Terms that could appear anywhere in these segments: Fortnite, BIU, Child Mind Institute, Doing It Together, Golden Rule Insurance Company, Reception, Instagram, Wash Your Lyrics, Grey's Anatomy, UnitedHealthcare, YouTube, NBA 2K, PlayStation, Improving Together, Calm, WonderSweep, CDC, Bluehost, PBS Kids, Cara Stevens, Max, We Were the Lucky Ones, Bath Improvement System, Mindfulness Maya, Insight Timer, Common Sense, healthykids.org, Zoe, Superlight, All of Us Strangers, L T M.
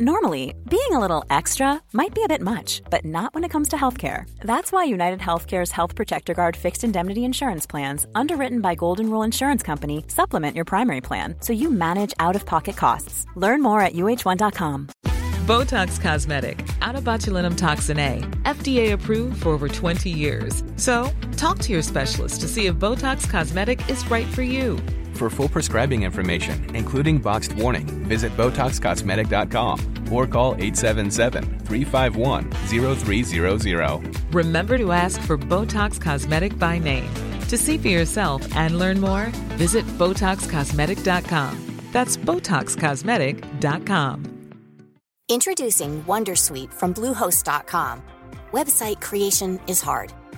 Normally, being a little extra might be a bit much, but not when it comes to healthcare. That's why UnitedHealthcare's Health Protector Guard fixed indemnity insurance plans, underwritten by Golden Rule Insurance Company, supplement your primary plan so you manage out-of-pocket costs. Learn more at uh1.com. Botox Cosmetic, out of botulinum toxin A, FDA approved for over 20 years. So, talk to your specialist to see if Botox Cosmetic is right for you. For full prescribing information, including boxed warning, visit BotoxCosmetic.com or call 877-351-0300. Remember to ask for Botox Cosmetic by name. To see for yourself and learn more, visit BotoxCosmetic.com. That's BotoxCosmetic.com. Introducing WonderSweep from Bluehost.com. Website creation is hard.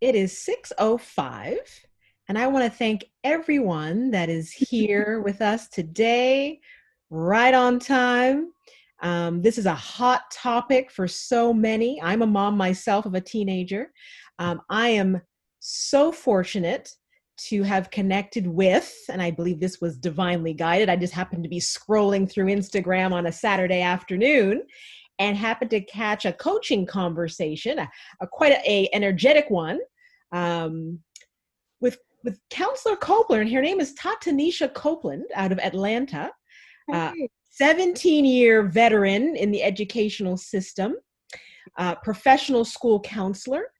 It is 6:05, and I want to thank everyone that is here with us today, right on time. This is a hot topic for so many. I'm a mom myself of a teenager. I am so fortunate to have connected with, and I believe this was divinely guided, I just happened to be scrolling through Instagram on a Saturday afternoon and happened to catch a coaching conversation, a quite energetic one, with Counselor Copeland, and her name is Tatanisha Copeland out of Atlanta, 17-year veteran in the educational system, professional school counselor,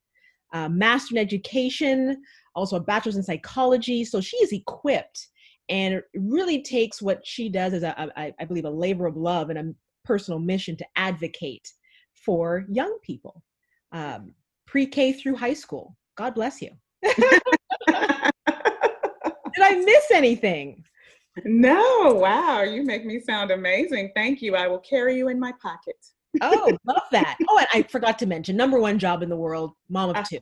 master in education, also a bachelor's in psychology. So she is equipped and really takes what she does as I believe, a labor of love and a personal mission to advocate for young people, pre-K through high school. God bless you. Did I miss anything? No, wow, you make me sound amazing. Thank you. I will carry you in my pocket. Oh, love that. Oh, and I forgot to mention, number one job in the world, mom of two.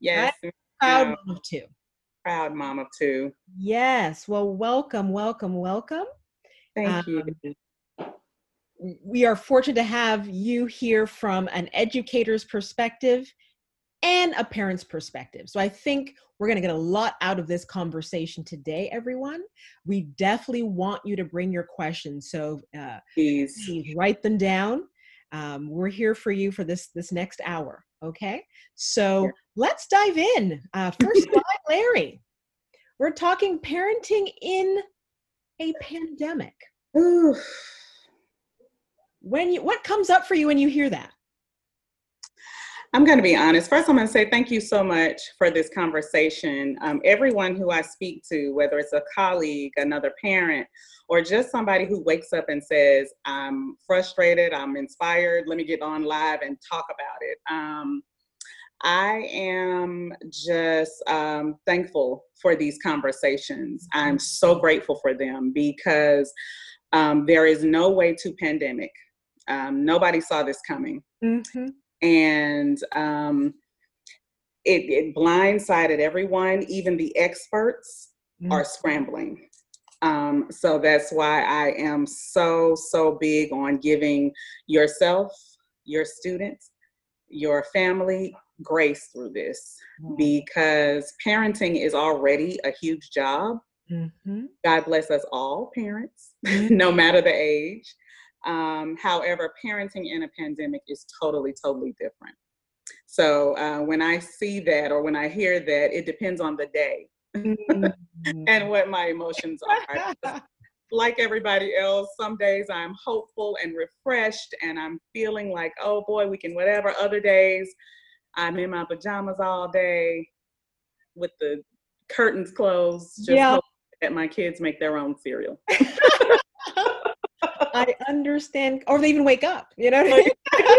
Yes. Right? Proud mom of two. Proud mom of two. Yes. Well, welcome. Thank you. We are fortunate to have you here from an educator's perspective and a parent's perspective. So I think we're going to get a lot out of this conversation today, everyone. We definitely want you to bring your questions. So please write them down. We're here for you for this next hour. Okay. So let's dive in. First slide, Larry. We're talking parenting in a pandemic. Ooh. what comes up for you when you hear that? I'm going to be honest. First, I'm going to say thank you so much for this conversation. Everyone who I speak to, whether it's a colleague, another parent, or just somebody who wakes up and says, I'm frustrated, I'm inspired, let me get on live and talk about it. I am just thankful for these conversations. I'm so grateful for them because there is no way to pandemic. Nobody saw this coming. Mm-hmm. And it blindsided everyone. Even the experts are scrambling. So that's why I am so big on giving yourself, your students, your family grace through this, because parenting is already a huge job. Mm-hmm. God bless us all parents, no matter the age. However, parenting in a pandemic is totally different. So when I see that, or when I hear that, it depends on the day and what my emotions are. Like everybody else, some days I'm hopeful and refreshed and I'm feeling like, oh boy, we can whatever. Other days I'm in my pajamas all day with the curtains closed, just hoping that my kids make their own cereal. I understand, or they even wake up, you know what I mean?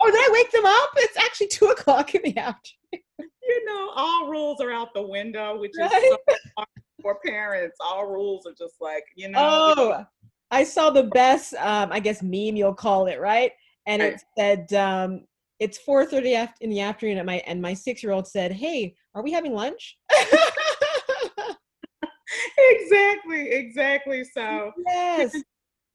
Or did I wake them up? It's actually 2:00 in the afternoon. You know, all rules are out the window, which is so hard for parents. All rules are just like, you know. Oh, I saw the best, I guess, meme you'll call it, right? And it said, it's 4:30 in the afternoon, and my 6-year-old said, hey, are we having lunch? Exactly. So, yes.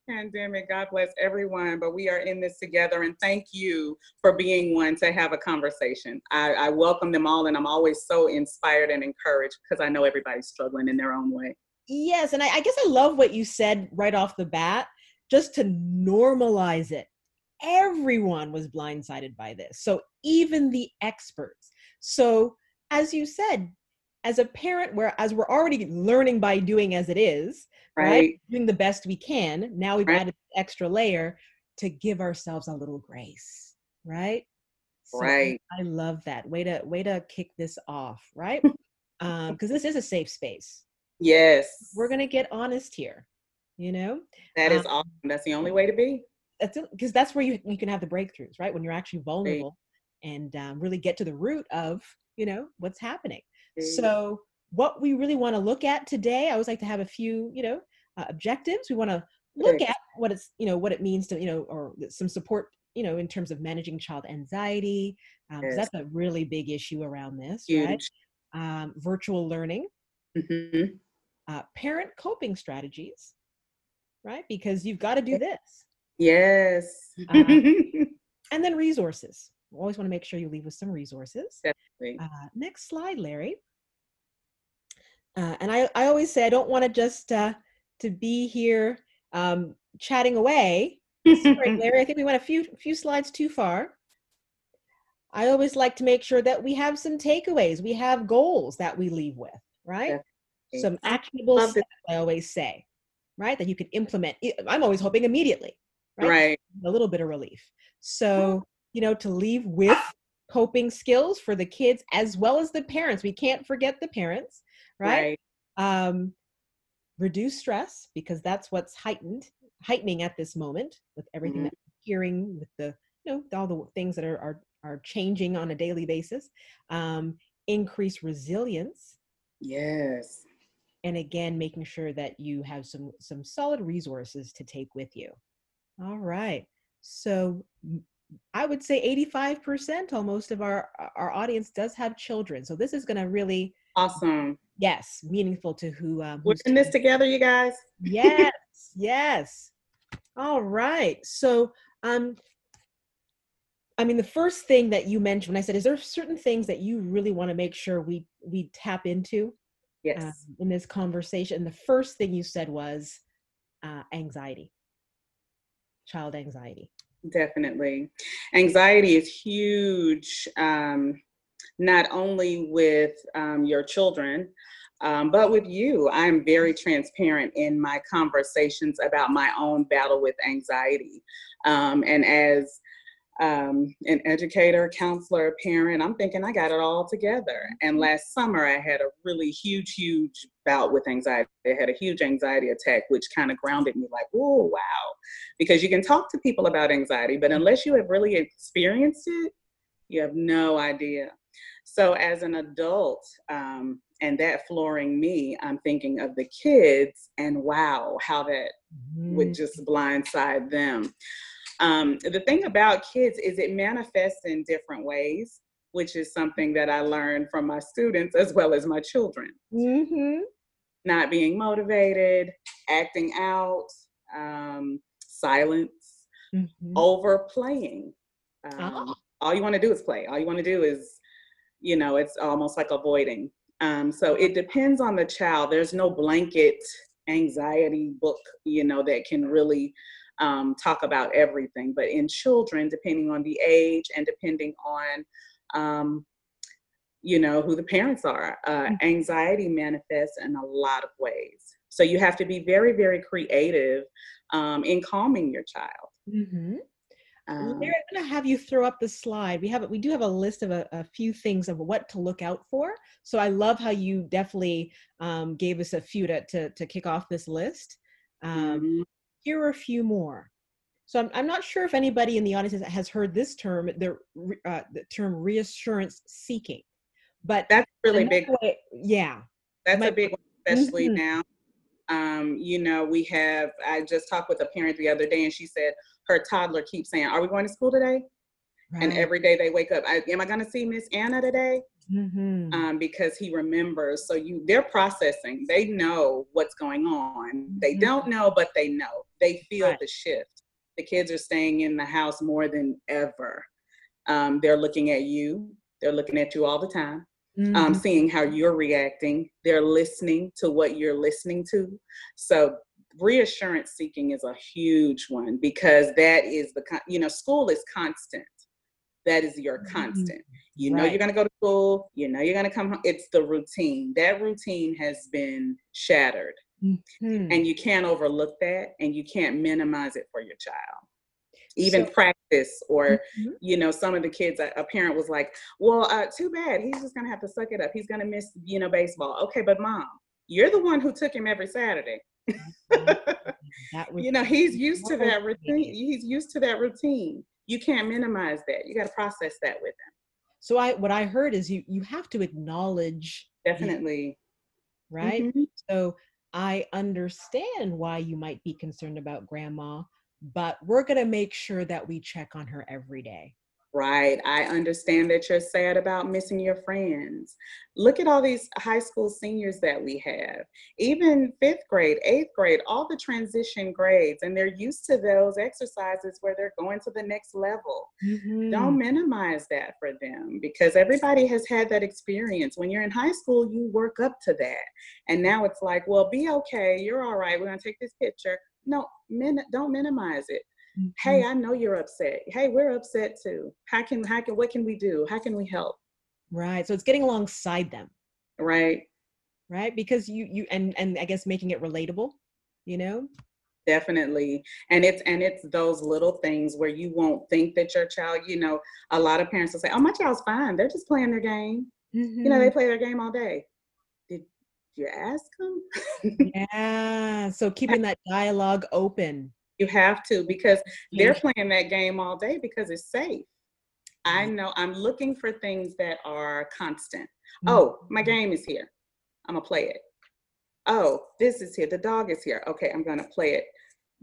Pandemic, God bless everyone, but we are in this together, and thank you for being one to have a conversation. I welcome them all, and I'm always so inspired and encouraged because I know everybody's struggling in their own way. Yes, and I guess I love what you said right off the bat, just to normalize it. Everyone was blindsided by this, so even the experts. So as you said, as a parent, as we're already learning by doing as it is, right? Doing the best we can. Now we've added an extra layer to give ourselves a little grace, right? Right. So I love that. Way to kick this off, right? Because this is a safe space. Yes. We're going to get honest here, you know? That is awesome. That's the only way to be. Because that's where you can have the breakthroughs, right? When you're actually vulnerable and really get to the root of, you know, what's happening. So what we really want to look at today, I always like to have a few, you know, objectives. We want to look at what it means to, you know, or some support, you know, in terms of managing child anxiety. That's a really big issue around this, right? Virtual learning, parent coping strategies, right? Because you've got to do this. Yes. And then resources. We always want to make sure you leave with some resources. Definitely. Next slide, Larry. And I always say I don't want to just to be here chatting away. Sorry, Larry, I think we went a few slides too far. I always like to make sure that we have some takeaways. We have goals that we leave with, right? Definitely. Some actionable steps, I always say, right? That you can implement. I'm always hoping immediately, right? A little bit of relief. So, you know, to leave with coping skills for the kids as well as the parents. We can't forget the parents, right? Reduce stress, because that's what's heightening at this moment with everything that we're hearing, with the, you know, all the things that are changing on a daily basis. Increase resilience. Yes. And again, making sure that you have some solid resources to take with you. All right. So I would say 85% almost of our audience does have children. So this is going to really awesome. Yes. Meaningful to who. We're in this together, you guys. Yes. Yes. All right. So, I mean, the first thing that you mentioned, when I said, is there certain things that you really want to make sure we tap into in this conversation? And the first thing you said was anxiety, child anxiety. Definitely. Anxiety is huge, not only with your children, But with you, I'm very transparent in my conversations about my own battle with anxiety. And as an educator, counselor, parent, I'm thinking I got it all together. And last summer, I had a really huge bout with anxiety. I had a huge anxiety attack, which kind of grounded me like, oh, wow. Because you can talk to people about anxiety, but unless you have really experienced it, you have no idea. So as an adult, and that flooring me, I'm thinking of the kids and wow, how that would just blindside them. The thing about kids is it manifests in different ways, which is something that I learned from my students as well as my children. Mm-hmm. Not being motivated, acting out, silence, overplaying. All you want to do is play. All you want to do is, you know, it's almost like avoiding. So it depends on the child. There's no blanket anxiety book, you know, that can really talk about everything. But in children, depending on the age and depending on, you know, who the parents are, anxiety manifests in a lot of ways. So you have to be very, very creative in calming your child. Mm-hmm. Well, Larry, I'm going to have you throw up the slide. We do have a list of a few things of what to look out for. So I love how you definitely gave us a few to kick off this list. Here are a few more. So I'm not sure if anybody in the audience has heard this term, the term reassurance seeking. But that's really big. That's a big one, especially now. You know, I just talked with a parent the other day and she said her toddler keeps saying, are we going to school today? Right. And every day they wake up, am I going to see Miss Anna today? Mm-hmm. Because he remembers. So they're processing, they know what's going on. Mm-hmm. They don't know, but they know, they feel the shift. The kids are staying in the house more than ever. They're looking at you. They're looking at you all the time. Mm-hmm. Seeing how you're reacting. They're listening to what you're listening to. So reassurance seeking is a huge one because that is school is constant. That is your constant. You know, you're going to go to school. You know, you're going to come home. It's the routine. That routine has been shattered and you can't overlook that and you can't minimize it for your child. Even practice or, you know, some of the kids, a parent was like, well, too bad. He's just going to have to suck it up. He's going to miss, you know, baseball. Okay. But mom, you're the one who took him every Saturday. You know, he's used to that routine. He's used to that routine. You can't minimize that. You got to process that with him. So what I heard is you have to acknowledge. Definitely. Him, right. Mm-hmm. So I understand why you might be concerned about grandma, but we're going to make sure that we check on her every day. Right. I understand that you're sad about missing your friends. Look at all these high school seniors that we have, even 5th grade, 8th grade, all the transition grades, and they're used to those exercises where they're going to the next level. Mm-hmm. Don't minimize that for them because everybody has had that experience. When you're in high school, you work up to that. And now it's like, well, be okay. You're all right. We're going to take this picture. No, don't minimize it. Mm-hmm. Hey, I know you're upset. Hey, we're upset too. What can we do? How can we help? Right. So it's getting alongside them. Right. Right. Because and I guess making it relatable, you know? Definitely. And it's those little things where you won't think that your child, you know, a lot of parents will say, oh, my child's fine. They're just playing their game. Mm-hmm. You know, they play their game all day. You ask them. Yeah. So keeping that dialogue open. You have to, because they're playing that game all day because it's safe. I know I'm looking for things that are constant. Oh, my game is here. I'm going to play it. Oh, this is here. The dog is here. Okay. I'm going to play it.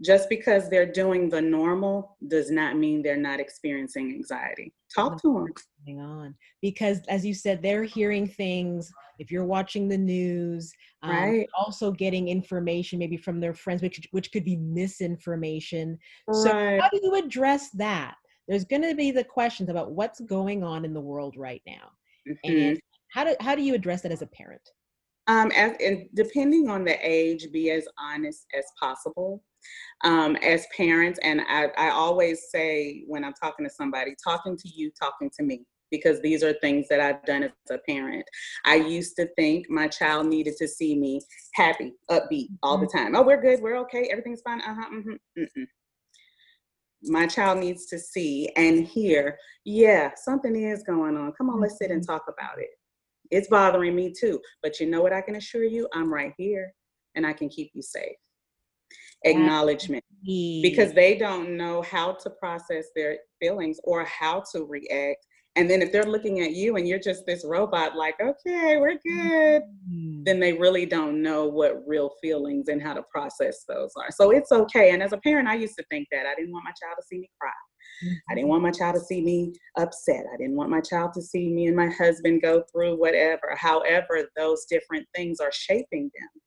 Just because they're doing the normal does not mean they're not experiencing anxiety. Talk to them. Hang on. Because as you said, they're hearing things. If you're watching the news, right. Also getting information maybe from their friends, which could be misinformation. Right. So how do you address that? There's going to be the questions about what's going on in the world right now. Mm-hmm. And how do you address that as a parent? And depending on the age, be as honest as possible. As parents, and I always say when I'm talking to somebody, talking to you, talking to me, because these are things that I've done as a parent. I used to think my child needed to see me happy, upbeat all the time. Oh, we're good. We're okay. Everything's fine. My child needs to see and hear, yeah, something is going on. Come on, let's sit and talk about it. It's bothering me too. But you know what I can assure you? I'm right here and I can keep you safe. Acknowledgement, because they don't know how to process their feelings or how to react. And then if they're looking at you and you're just this robot, like, okay, we're good, then they really don't know what real feelings and how to process those are. So it's okay. And as a parent, I used to think that. I didn't want my child to see me cry. I didn't want my child to see me upset. I didn't want my child to see me and my husband go through whatever. However, those different things are shaping them.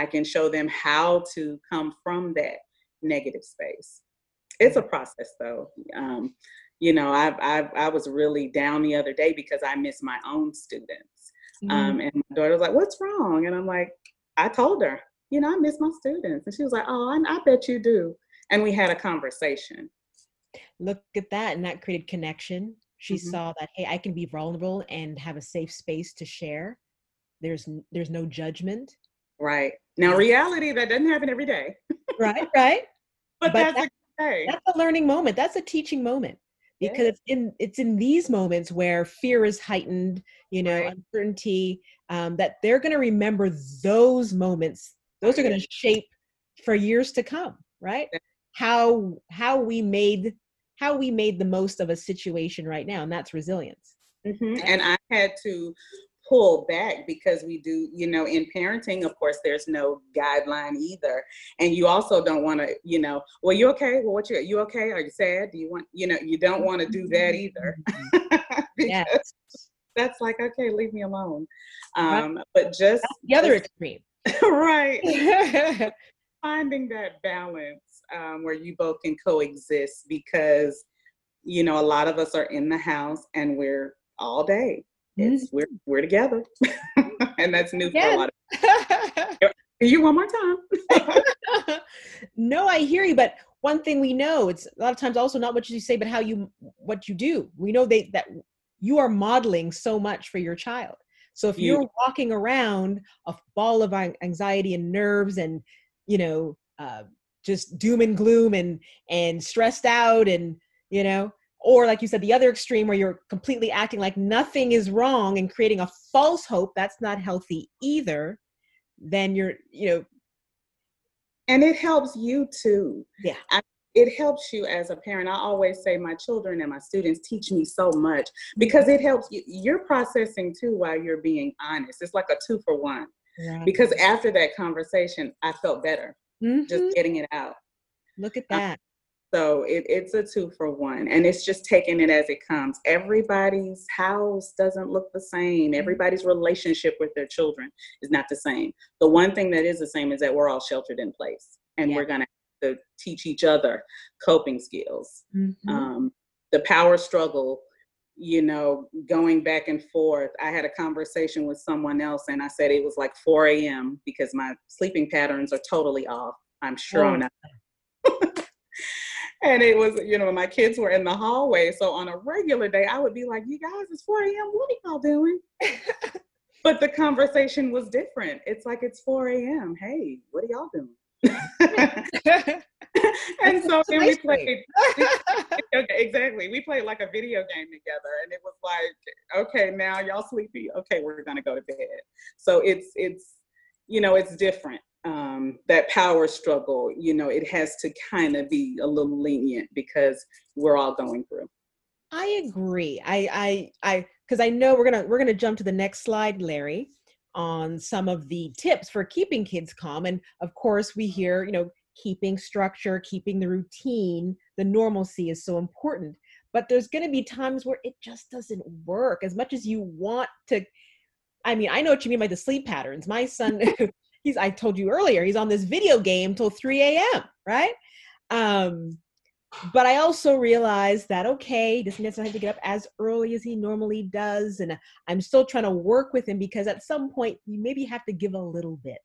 I can show them how to come from that negative space. It's a process, though. You know, I was really down the other day because I missed my own students. And my daughter was like, what's wrong? And I'm like, I told her, you know, I miss my students. And she was like, oh, I bet you do. And we had a conversation. Look at that. And that created connection. She saw that, hey, I can be vulnerable and have a safe space to share. There's no judgment. Right. Now, reality, that doesn't happen every day. Right. But that's a learning moment. That's a teaching moment. Because it's in these moments where fear is heightened, you know, uncertainty, that they're going to remember those moments. Those are going to shape for years to come, right? How we made the most of a situation right now, and that's resilience. Right? And I had to pull back because we do, you know, in parenting, of course, there's no guideline either. And you also don't want to, you know, well, you okay? Well, what you okay? Are you sad? Do you want, you know, you don't want to do that either. That's like, okay, leave me alone. But just that's the other extreme. Right. Finding that balance where you both can coexist, because, you know, a lot of us are in the house and we're all day. We're together, and that's new for a lot of people. You one more time. No, I hear you, but one thing we know, it's a lot of times also not what you say, but what you do. We know that you are modeling so much for your child. So if you're walking around a ball of anxiety and nerves and, you know, just doom and gloom and stressed out and, you know, or like you said, the other extreme where you're completely acting like nothing is wrong and creating a false hope, that's not healthy either, then you're, you know. And it helps you too. Yeah. It helps you as a parent. I always say my children and my students teach me so much because it helps you. You're processing too while you're being honest. It's like a 2-for-1. Yeah. Because after that conversation, I felt better just getting it out. Look at that. So it's a 2-for-1, and it's just taking it as it comes. Everybody's house doesn't look the same. Everybody's relationship with their children is not the same. The one thing that is the same is that we're all sheltered in place, and we're going to teach each other coping skills. The power struggle, you know, going back and forth. I had a conversation with someone else, and I said it was like 4 a.m. because my sleeping patterns are totally off. I'm sure I'm not. And it was, you know, my kids were in the hallway. So on a regular day, I would be like, you guys, it's 4 a.m. What are y'all doing? But the conversation was different. It's like, it's 4 a.m. Hey, what are y'all doing? And so then we played. Exactly. We played like a video game together. And it was like, okay, now y'all sleepy. Okay, we're going to go to bed. So it's, you know, it's different. That power struggle, you know, it has to kind of be a little lenient because we're all going through. I agree. Because I know we're gonna jump to the next slide, Larry, on some of the tips for keeping kids calm. And of course, we hear, you know, keeping structure, keeping the routine, the normalcy is so important. But there's gonna be times where it just doesn't work as much as you want to. I mean, I know what you mean by the sleep patterns. My son. I told you earlier, he's on this video game till 3 a.m., right? But I also realized that, okay, he doesn't necessarily have to get up as early as he normally does. And I'm still trying to work with him because at some point you maybe have to give a little bit.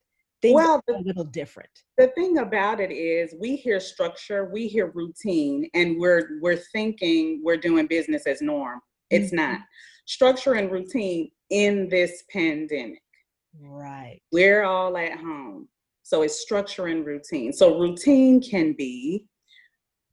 Things are a little different. The thing about it is we hear structure, we hear routine, and we're thinking we're doing business as norm. It's not. Structure and routine in this pandemic. Right. We're all at home. So it's structure and routine. So routine can be,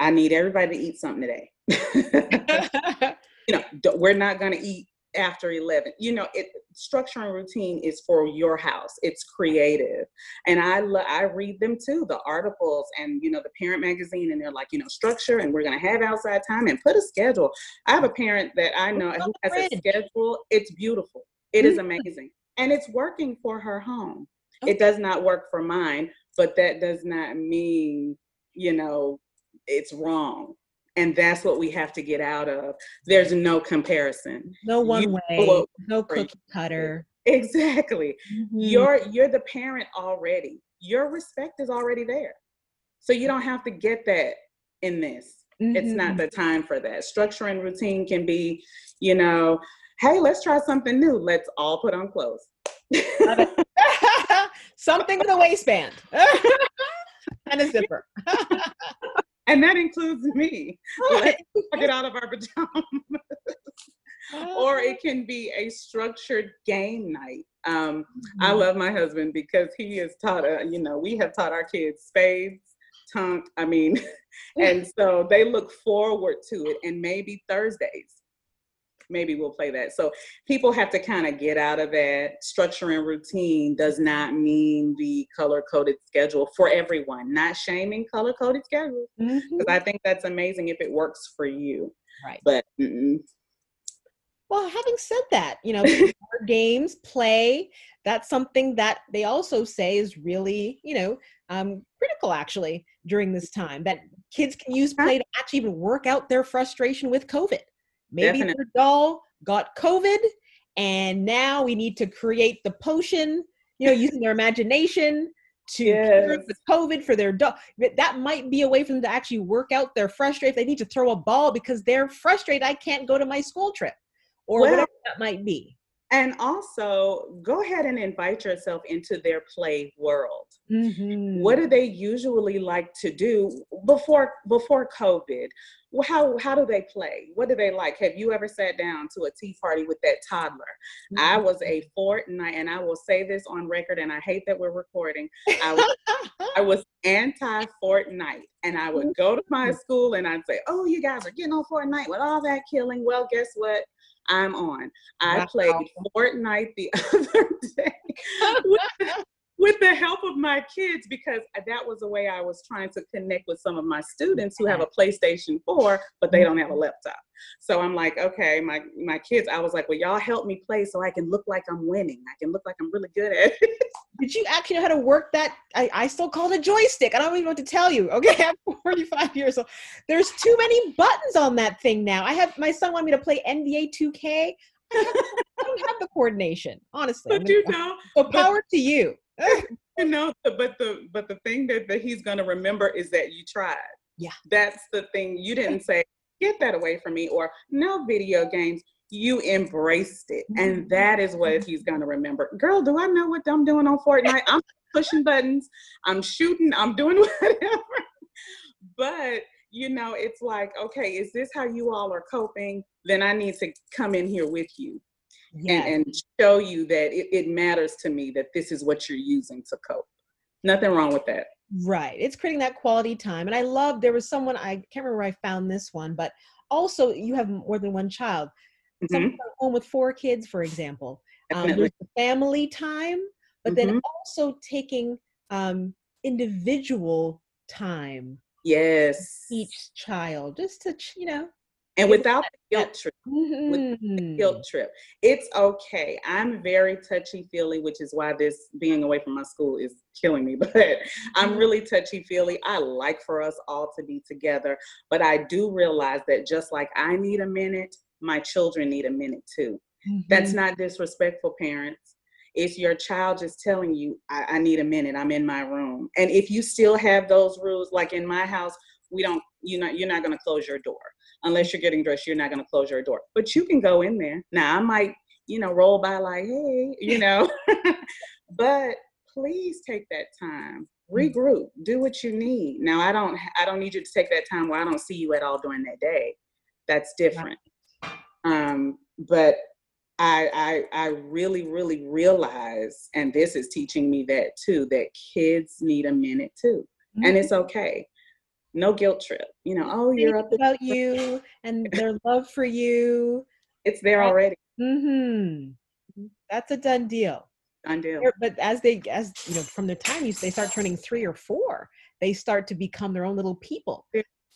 I need everybody to eat something today. You know, we're not going to eat after 11. You know, structure and routine is for your house. It's creative. And I read them too, the articles and, you know, the parent magazine, and they're like, you know, structure, and we're going to have outside time and put a schedule. I have a parent that I know who has a schedule. It's beautiful. It is amazing. And it's working for her home. Okay. It does not work for mine, but that does not mean, you know, it's wrong. And that's what we have to get out of. There's no comparison. No one way, no cookie cutter. Exactly. Mm-hmm. You're the parent already. Your respect is already there. So you don't have to get that in this. Mm-hmm. It's not the time for that. Structure and routine can be, you know, hey, let's try something new. Let's all put on clothes. Something with a waistband and a zipper. And that includes me. Let's get out of our pajamas. Or it can be a structured game night. Mm-hmm. I love my husband because he has taught, we have taught our kids spades, tongue, and so they look forward to it. And maybe Thursdays, maybe we'll play that. So people have to kind of get out of that. Structure and routine does not mean the color-coded schedule for everyone. Not shaming color-coded schedules, because I think that's amazing if it works for you. Right. But well, having said that, you know, games, play, that's something that they also say is really, you know, critical actually during this time, that kids can use play to actually even work out their frustration with COVID. Maybe the doll got COVID and now we need to create the potion, you know, using their imagination to cure the COVID for their doll. That might be a way for them to actually work out their frustration. If they need to throw a ball because they're frustrated, I can't go to my school trip or whatever that might be. And also go ahead and invite yourself into their play world. Mm-hmm. What do they usually like to do before COVID? How do they play? What do they like? Have you ever sat down to a tea party with that toddler? Mm-hmm. I was a Fortnite, and I will say this on record, and I hate that we're recording. I was anti-Fortnite, and I would go to my school and I'd say, oh, you guys are getting on Fortnite with all that killing. Well, guess what? I'm on. I played Fortnite the other day with the help of my kids, because that was the way I was trying to connect with some of my students who have a PlayStation 4, but they don't have a laptop. So I'm like, okay, my kids, I was like, well, y'all help me play so I can look like I'm winning. I can look like I'm really good at it. Did you actually know how to work that? I still call it a joystick. I don't even know what to tell you. Okay, I'm 45 years old. There's too many buttons on that thing now. I have, my son wanted me to play NBA 2K. I don't have the coordination, honestly. But power to you. But the thing that he's going to remember is that you tried. Yeah. That's the thing. You didn't say, get that away from me, or no video games. You embraced it. And that is what he's going to remember. Girl, do I know what I'm doing on Fortnite? I'm pushing buttons. I'm shooting. I'm doing whatever. But, you know, it's like, okay, is this how you all are coping? Then I need to come in here with you. Yes. And show you that it matters to me that this is what you're using to cope. Nothing wrong with that. Right. It's creating that quality time. And I love, there was someone, I can't remember where I found this one, but also you have more than one child. Mm-hmm. Someone at home with 4 kids, for example. There's the family time, but then also taking individual time. Yes. With each child, just to, you know. And without the guilt trip, it's okay. I'm very touchy-feely, which is why this being away from my school is killing me, but I'm really touchy-feely. I like for us all to be together, but I do realize that just like I need a minute, my children need a minute too. Mm-hmm. That's not disrespectful, parents. It's your child just telling you, I need a minute, I'm in my room. And if you still have those rules, like in my house, you're not going to close your door. Unless you're getting dressed, you're not going to close your door. But you can go in there. Now, I might, roll by like, hey, But please take that time. Regroup. Do what you need. Now, I don't need you to take that time where I don't see you at all during that day. That's different. But I really, really realized, and this is teaching me that too, that kids need a minute too. Mm-hmm. And it's okay. No guilt trip. You know, oh, you're up about you and their love for you. It's there already. Mm-hmm. That's a done deal. Done deal. But as you know, from the time they start turning 3 or 4, they start to become their own little people.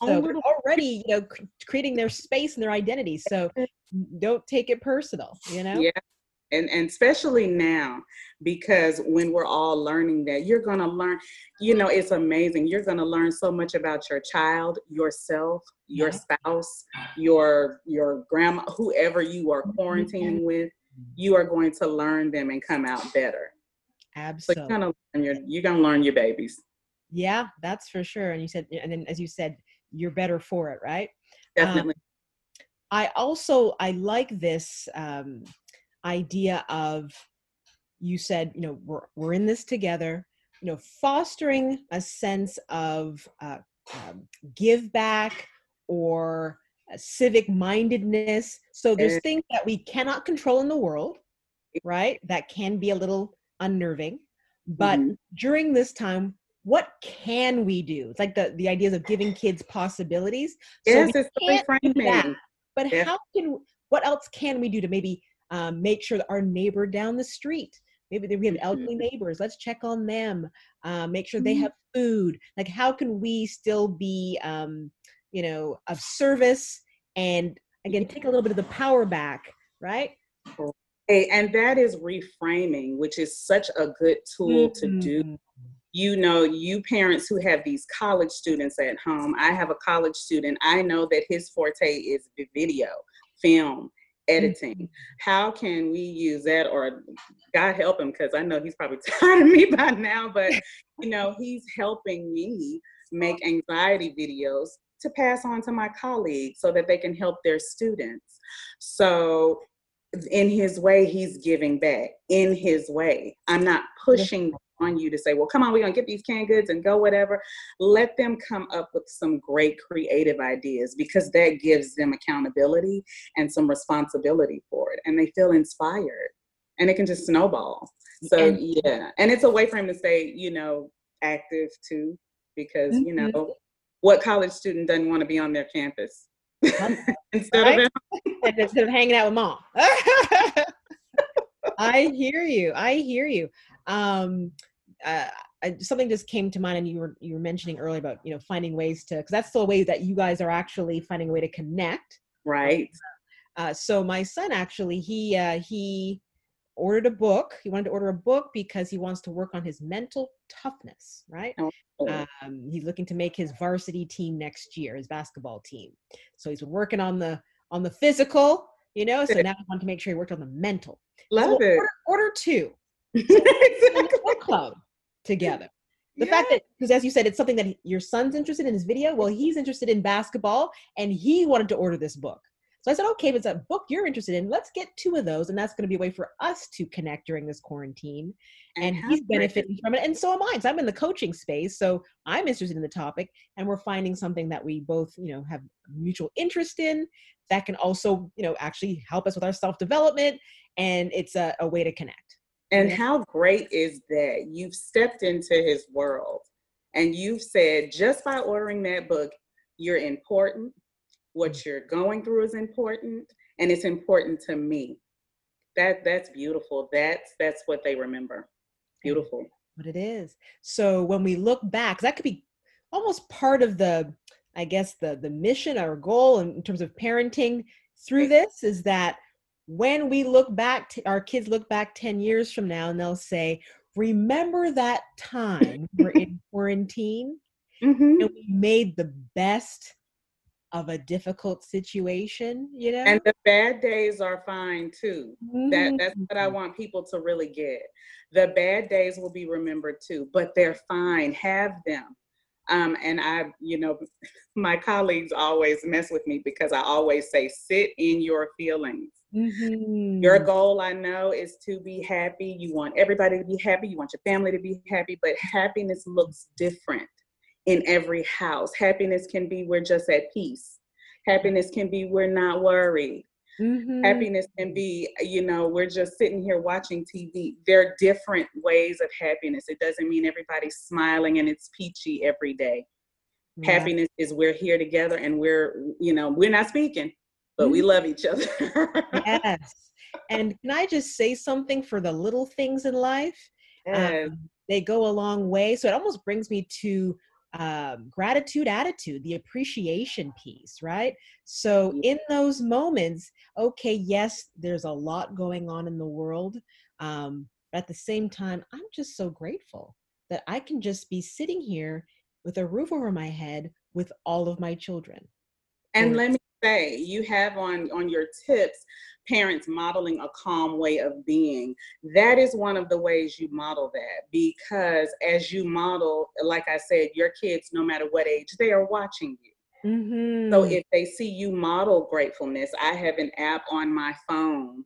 So they're already, you know, creating their space and their identity. So don't take it personal, you know? Yeah. And especially now, because when we're all learning that, you're going to learn, you know, it's amazing. You're going to learn so much about your child, yourself, your spouse, your grandma, whoever you are quarantining with. You are going to learn them and come out better. Absolutely. So you're going to learn your babies. Yeah, that's for sure. And you said, and then as you said, you're better for it, right? Definitely. I like this idea of, you said, you know, we're in this together, you know, fostering a sense of give back or civic mindedness. So there's things that we cannot control in the world, right? That can be a little unnerving, but during this time, what can we do? It's like the ideas of giving kids possibilities. Yes, so it's reframing. That, but how can? What else can we do to maybe make sure that our neighbor down the street, maybe that we have elderly neighbors, let's check on them, make sure they have food. Like, how can we still be, you know, of service? And again, take a little bit of the power back, right? Hey, and that is reframing, which is such a good tool to do. You know, you parents who have these college students at home, I have a college student, I know that his forte is video, film, editing. How can we use that? Or God help him, because I know he's probably tired of me by now, but you know, he's helping me make anxiety videos to pass on to my colleagues so that they can help their students. So in his way, he's giving back. In his way, I'm not pushing on you to say, well, come on, we're gonna get these canned goods and go whatever. Let them come up with some great creative ideas, because that gives them accountability and some responsibility for it. And they feel inspired and it can just snowball. So yeah. And it's a way for him to stay, you know, active too, because you know, what college student doesn't want to be on their campus instead of hanging out with mom? I hear you. Something just came to mind, and you were mentioning earlier about, you know, finding ways to, because that's still a way that you guys are actually finding a way to connect, right? So my son actually, he ordered a book. He wanted to order a book because he wants to work on his mental toughness, right? He's looking to make his varsity team next year, his basketball team. So he's been working on the physical, you know. So now I want to make sure he worked on the mental. Love it. Order 2. So club together. The fact that, because as you said, it's something that your son's interested in his video. Well, he's interested in basketball and he wanted to order this book. So I said, okay, if it's a book you're interested in, let's get 2 of those. And that's going to be a way for us to connect during this quarantine. And he's benefiting from it. And so am I, because I'm in the coaching space. So I'm interested in the topic, and we're finding something that we both, you know, have mutual interest in that can also, you know, actually help us with our self-development. And it's a way to connect. And how great is that? You've stepped into his world and you've said, just by ordering that book, you're important. What you're going through is important, and it's important to me. That's beautiful. That's what they remember. Beautiful. What it is. So when we look back, that could be almost part of the, I guess, the mission or goal in terms of parenting through this, is that when we look back, our kids look back 10 years from now, and they'll say, remember that time we're in quarantine and we made the best of a difficult situation, you know? And the bad days are fine too. That's what I want people to really get. The bad days will be remembered too, but they're fine. Have them. And I, you know, my colleagues always mess with me because I always say, sit in your feelings. Your goal, I know, is to be happy. You want everybody to be happy. You want your family to be happy, but happiness looks different in every house. Happiness can be, we're just at peace. Happiness can be, we're not worried. Mm-hmm. Happiness can be, you know, we're just sitting here watching TV. There are different ways of happiness. It doesn't mean everybody's smiling and it's peachy every day. Yeah. Happiness is we're here together and we're, you know, we're not speaking, but we love each other. Yes. And can I just say something for the little things in life? Yes. They go a long way. So it almost brings me to gratitude attitude, the appreciation piece, right? So in those moments, okay, yes, there's a lot going on in the world. But at the same time, I'm just so grateful that I can just be sitting here with a roof over my head with all of my children. And let me say, you have on your tips, parents modeling a calm way of being. That is one of the ways you model that, because as you model, like I said, your kids, no matter what age, they are watching you. Mm-hmm. So if they see you model gratefulness, I have an app on my phone,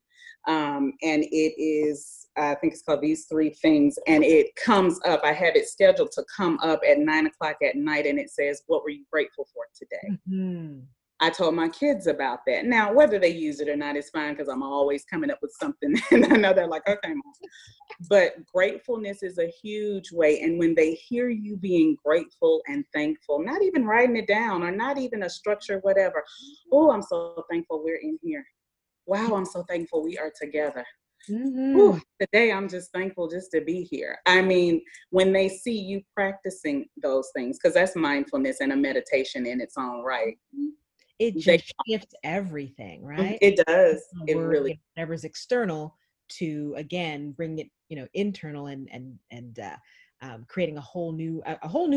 and it is, I think it's called These Three Things, and it comes up. I have it scheduled to come up at 9:00 at night, and it says, what were you grateful for today? Mm-hmm. I told my kids about that. Now, whether they use it or not is fine, because I'm always coming up with something. And I know they're like, okay, Mom. But gratefulness is a huge way. And when they hear you being grateful and thankful, not even writing it down or not even a structure, whatever. Oh, I'm so thankful we're in here. Wow, I'm so thankful we are together. Mm-hmm. Ooh, today I'm just thankful just to be here. I mean, when they see you practicing those things, because that's mindfulness and a meditation in its own right. It just shifts everything, right? It does. It really, whatever's external to, again, bring it, you know, internal and creating a whole new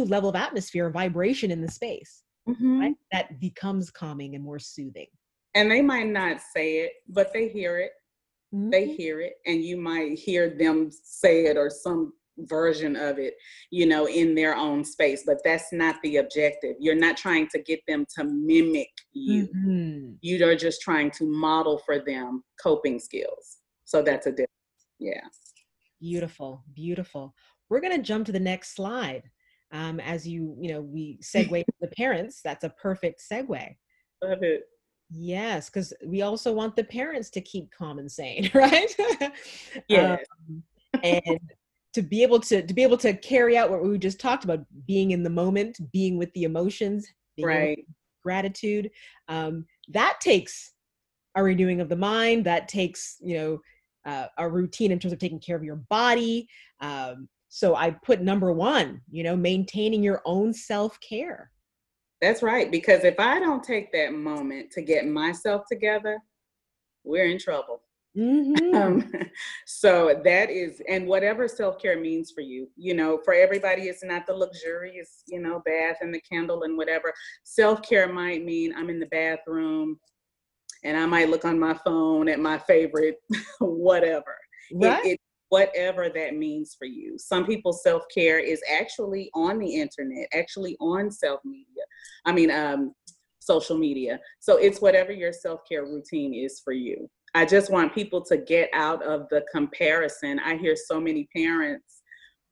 level of atmosphere and vibration in the space, mm-hmm. right? That becomes calming and more soothing. And they might not say it, but they hear it. Mm-hmm. They hear it, and you might hear them say it or some version of it, you know, in their own space. But that's not the objective. You're not trying to get them to mimic you. Mm-hmm. You are just trying to model for them coping skills. So that's a difference. Yeah. Beautiful. Beautiful. We're going to jump to the next slide. As you know, we segue to the parents. That's a perfect segue. Love it. Yes. Because we also want the parents to keep calm and sane, right? Yeah. And to be able to carry out what we just talked about, being in the moment, being with the emotions, being right. Gratitude. That takes a renewing of the mind. That takes, you know, a routine in terms of taking care of your body. So I put number one, you know, maintaining your own self-care. That's right. Because if I don't take that moment to get myself together, we're in trouble. Mm-hmm. So that is, and whatever self-care means for you, you know, for everybody, it's not the luxurious, you know, bath and the candle and whatever. Self-care might mean I'm in the bathroom and I might look on my phone at my favorite, whatever. What? Whatever that means for you. Some people's self-care is actually on the internet, actually on social media. So it's whatever your self-care routine is for you. I just want people to get out of the comparison. I hear so many parents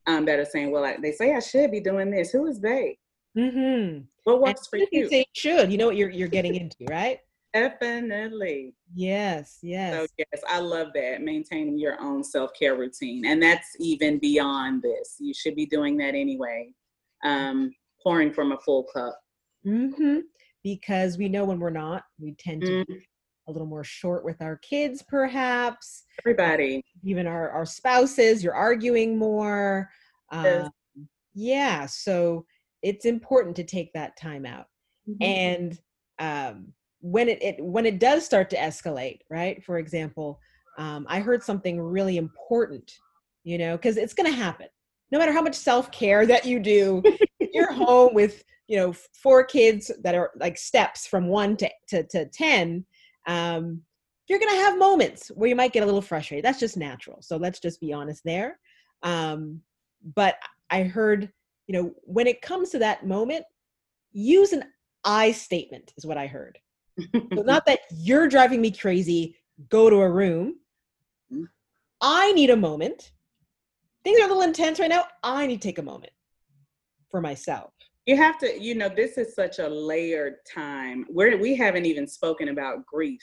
that are saying, well, they say I should be doing this. Who is they? Mm-hmm. What works for you? You say should. You know what you're getting into, right? Definitely. Yes, yes. So yes, I love that, maintaining your own self-care routine. And that's even beyond this. You should be doing that anyway, pouring from a full cup. Mm-hmm. Because we know when we're not, we tend to be a little more short with our kids, perhaps. Everybody. Even our spouses, you're arguing more. Yes. Yeah, so it's important to take that time out. Mm-hmm. And when it does start to escalate, right? For example, I heard something really important, you know, because it's going to happen. No matter how much self-care that you do, you're home with, you know, 4 kids that are like steps from 1 to 10, you're going to have moments where you might get a little frustrated. That's just natural. So let's just be honest there. But I heard, you know, when it comes to that moment, use an I statement is what I heard. So not that you're driving me crazy, go to a room. I need a moment. Things are a little intense right now. I need to take a moment for myself. You have to, you know, this is such a layered time. We haven't even spoken about grief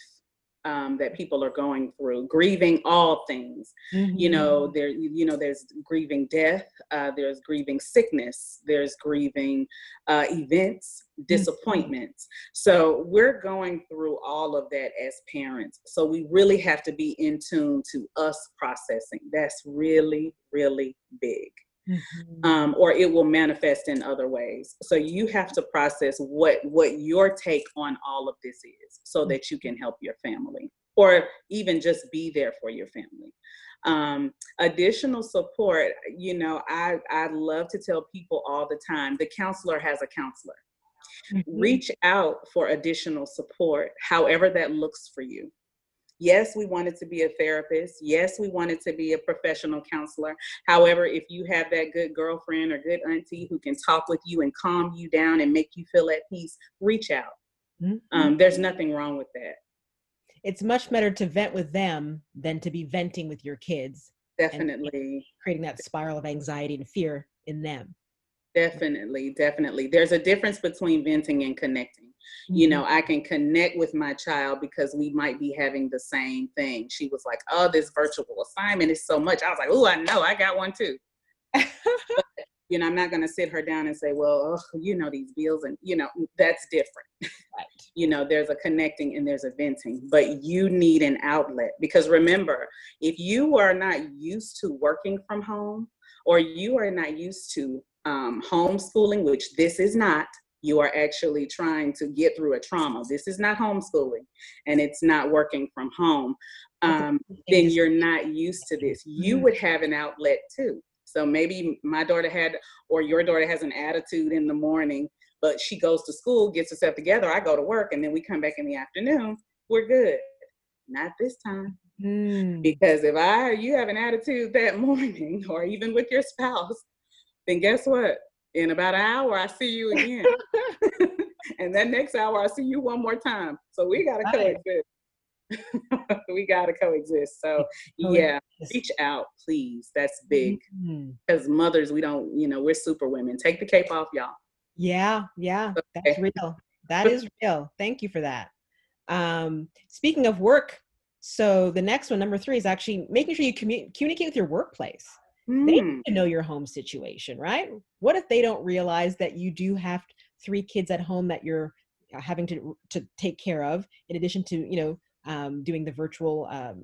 that people are going through, grieving all things. Mm-hmm. There's grieving death, there's grieving sickness, there's grieving events, disappointments. Mm-hmm. So we're going through all of that as parents. So we really have to be in tune to us processing. That's really, really big. Mm-hmm. Or it will manifest in other ways. So you have to process what your take on all of this is so that you can help your family or even just be there for your family. Additional support, I love to tell people all the time, the counselor has a counselor. Mm-hmm. Reach out for additional support, however that looks for you. Yes, we wanted to be a therapist. Yes, we wanted to be a professional counselor. However, if you have that good girlfriend or good auntie who can talk with you and calm you down and make you feel at peace, reach out. Mm-hmm. There's nothing wrong with that. It's much better to vent with them than to be venting with your kids. Definitely. Creating that spiral of anxiety and fear in them. Definitely. There's a difference between venting and connecting. Mm-hmm. I can connect with my child because we might be having the same thing. She was like, oh, this virtual assignment is so much. I was like, oh, I know, I got one too. But, I'm not going to sit her down and say, well, these bills and, that's different. Right. There's a connecting and there's a venting, but you need an outlet because remember, if you are not used to working from home or you are not used to homeschooling, which this is not, you are actually trying to get through a trauma. This is not homeschooling and it's not working from home. Then you're not used to this. You would have an outlet too. So maybe my daughter had, or your daughter has an attitude in the morning, but she goes to school, gets herself together. I go to work and then we come back in the afternoon. We're good. Not this time. Mm. Because if you have an attitude that morning or even with your spouse, then guess what? In about an hour, I see you again. And that next hour, I see you one more time. So we got to coexist. So yeah, reach out, please. That's big. As mothers, we don't, we're super women. Take the cape off, y'all. Yeah. Okay. That's real. That is real. Thank you for that. Speaking of work, so the next one, number 3, is actually making sure you communicate with your workplace. They need to know your home situation, right? What if they don't realize that you do have 3 kids at home that you're having to take care of, in addition to, doing the virtual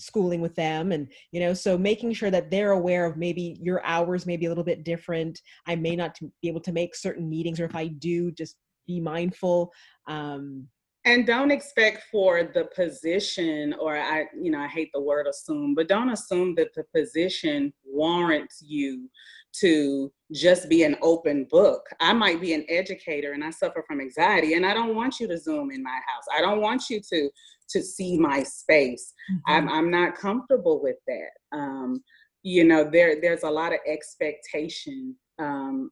schooling with them. And, so making sure that they're aware of maybe your hours may be a little bit different. I may not be able to make certain meetings, or if I do, just be mindful. And don't expect for the position, or I hate the word assume, but don't assume that the position warrants you to just be an open book. I might be an educator and I suffer from anxiety and I don't want you to Zoom in my house. I don't want you to see my space. Mm-hmm. I'm not comfortable with that. There's a lot of expectation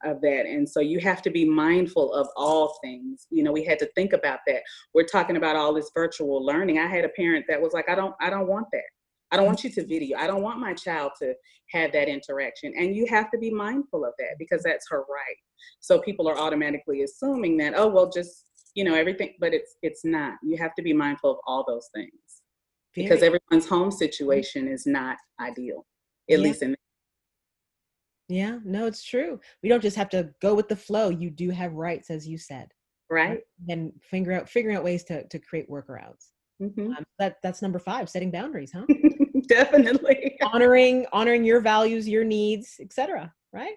of that. And so you have to be mindful of all things. We had to think about that. We're talking about all this virtual learning. I had a parent that was like, I don't want that. I don't want you to video. I don't want my child to have that interaction. And you have to be mindful of that because that's her right. So people are automatically assuming that, oh, well, just, everything, but it's not. You have to be mindful of all those things because everyone's home situation is not ideal, at least in. Yeah, no, it's true. We don't just have to go with the flow. You do have rights, as you said. Right. And figuring out ways to create workarounds. Mm-hmm. That's number 5, setting boundaries, huh? Definitely. Honoring your values, your needs, etc. Right?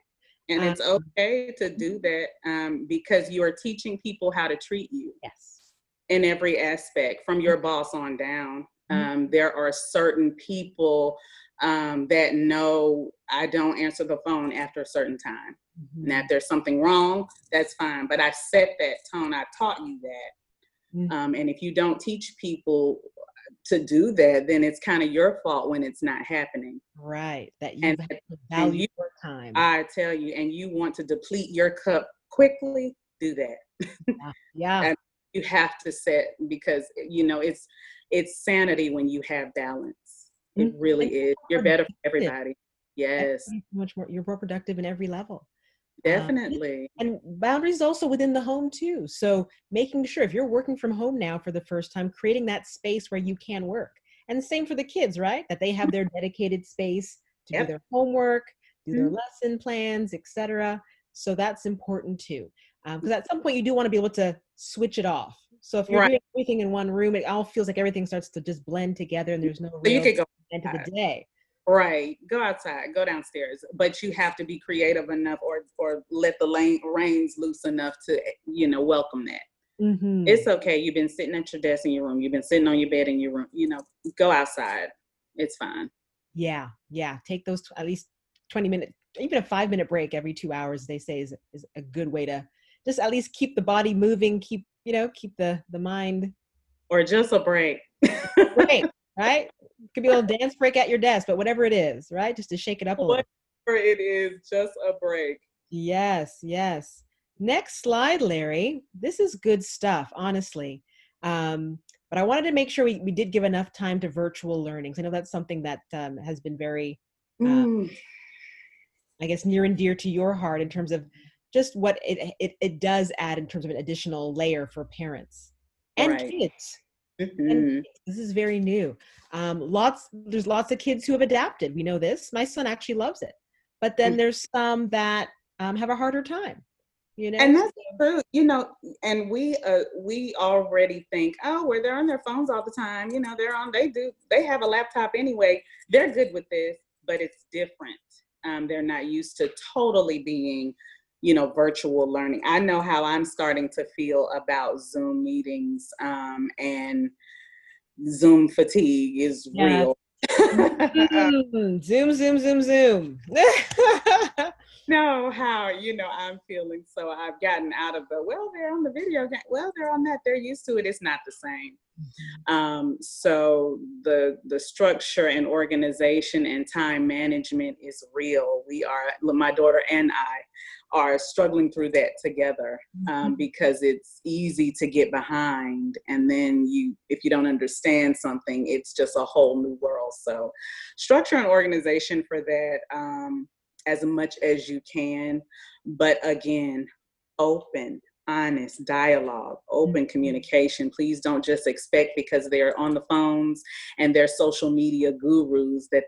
And it's okay to do that because you are teaching people how to treat you. Yes. In every aspect, from your boss on down. There are certain people that know I don't answer the phone after a certain time. Mm-hmm. Now, if there's something wrong, that's fine. But I set that tone. I taught you that. Mm-hmm. And if you don't teach people to do that, then it's kind of your fault when it's not happening. Right. That you have to value your time. I tell you, and you want to deplete your cup quickly, do that. Yeah. And you have to set, because, it's sanity when you have balance. It really is. You're better for everybody. Yes. Much more. You're more productive in every level. Definitely. And boundaries also within the home too. So making sure if you're working from home now for the first time, creating that space where you can work. And the same for the kids, right? That they have their dedicated space to do their homework, do their lesson plans, etc. So that's important too. Because at some point you do want to be able to switch it off. So if you're doing everything in one room, it all feels like everything starts to just blend together and there's no real end of the day. Right. Go outside, go downstairs, but you have to be creative enough or let the reins loose enough to, you know, welcome that. Mm-hmm. It's okay. You've been sitting at your desk in your room. You've been sitting on your bed in your room, you know, go outside. It's fine. Yeah. Yeah. Take those at least 20 minutes, even a 5-minute break every 2 hours, they say is a good way to just at least keep the body moving, keep the mind. Or just a break. Right? It could be a little dance break at your desk, but whatever it is, right? Just to shake it up a little. Whatever it is, just a break. Yes, yes. Next slide, Larry. This is good stuff, honestly. But I wanted to make sure we did give enough time to virtual learning. I know that's something that has been very, I guess, near and dear to your heart in terms of just what it does add in terms of an additional layer for parents and kids. Mm-hmm. And this is very new. There's lots of kids who have adapted. We know this. My son actually loves it. But then there's some that have a harder time. You know, and that's true. You know, and we already think, well, they're on their phones all the time. You know, they have a laptop anyway. They're good with this, but it's different. They're not used to totally being, you know, virtual learning. I know how I'm starting to feel about Zoom meetings, and Zoom fatigue is real. Zoom. Know how, you know, I'm feeling. So I've gotten out of they're on the video game. Well, they're on that. They're used to it. It's not the same. So the structure and organization and time management is real. My daughter and I are struggling through that together, because it's easy to get behind. And then if you don't understand something, it's just a whole new world. So structure and organization for that, as much as you can, but again, open, honest dialogue, open communication. Please don't just expect because they're on the phones and they're social media gurus that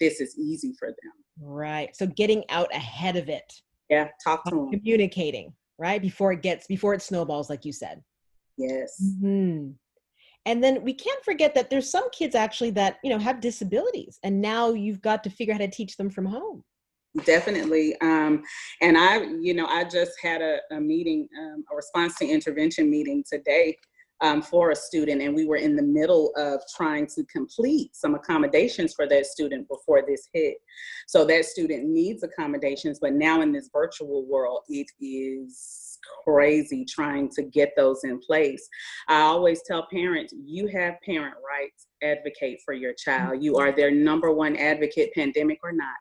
this is easy for them. Right. So getting out ahead of it. Yeah. Talk to them. Communicating, right? Before it snowballs, like you said. Yes. Mm-hmm. And then we can't forget that there's some kids actually that, you know, have disabilities, and now you've got to figure out how to teach them from home. Definitely. And I just had a meeting, a response to intervention meeting today, for a student. And we were in the middle of trying to complete some accommodations for that student before this hit. So that student needs accommodations, but now in this virtual world, it is crazy trying to get those in place. I always tell parents, you have parent rights. Advocate for your child. You are their number one advocate, pandemic or not.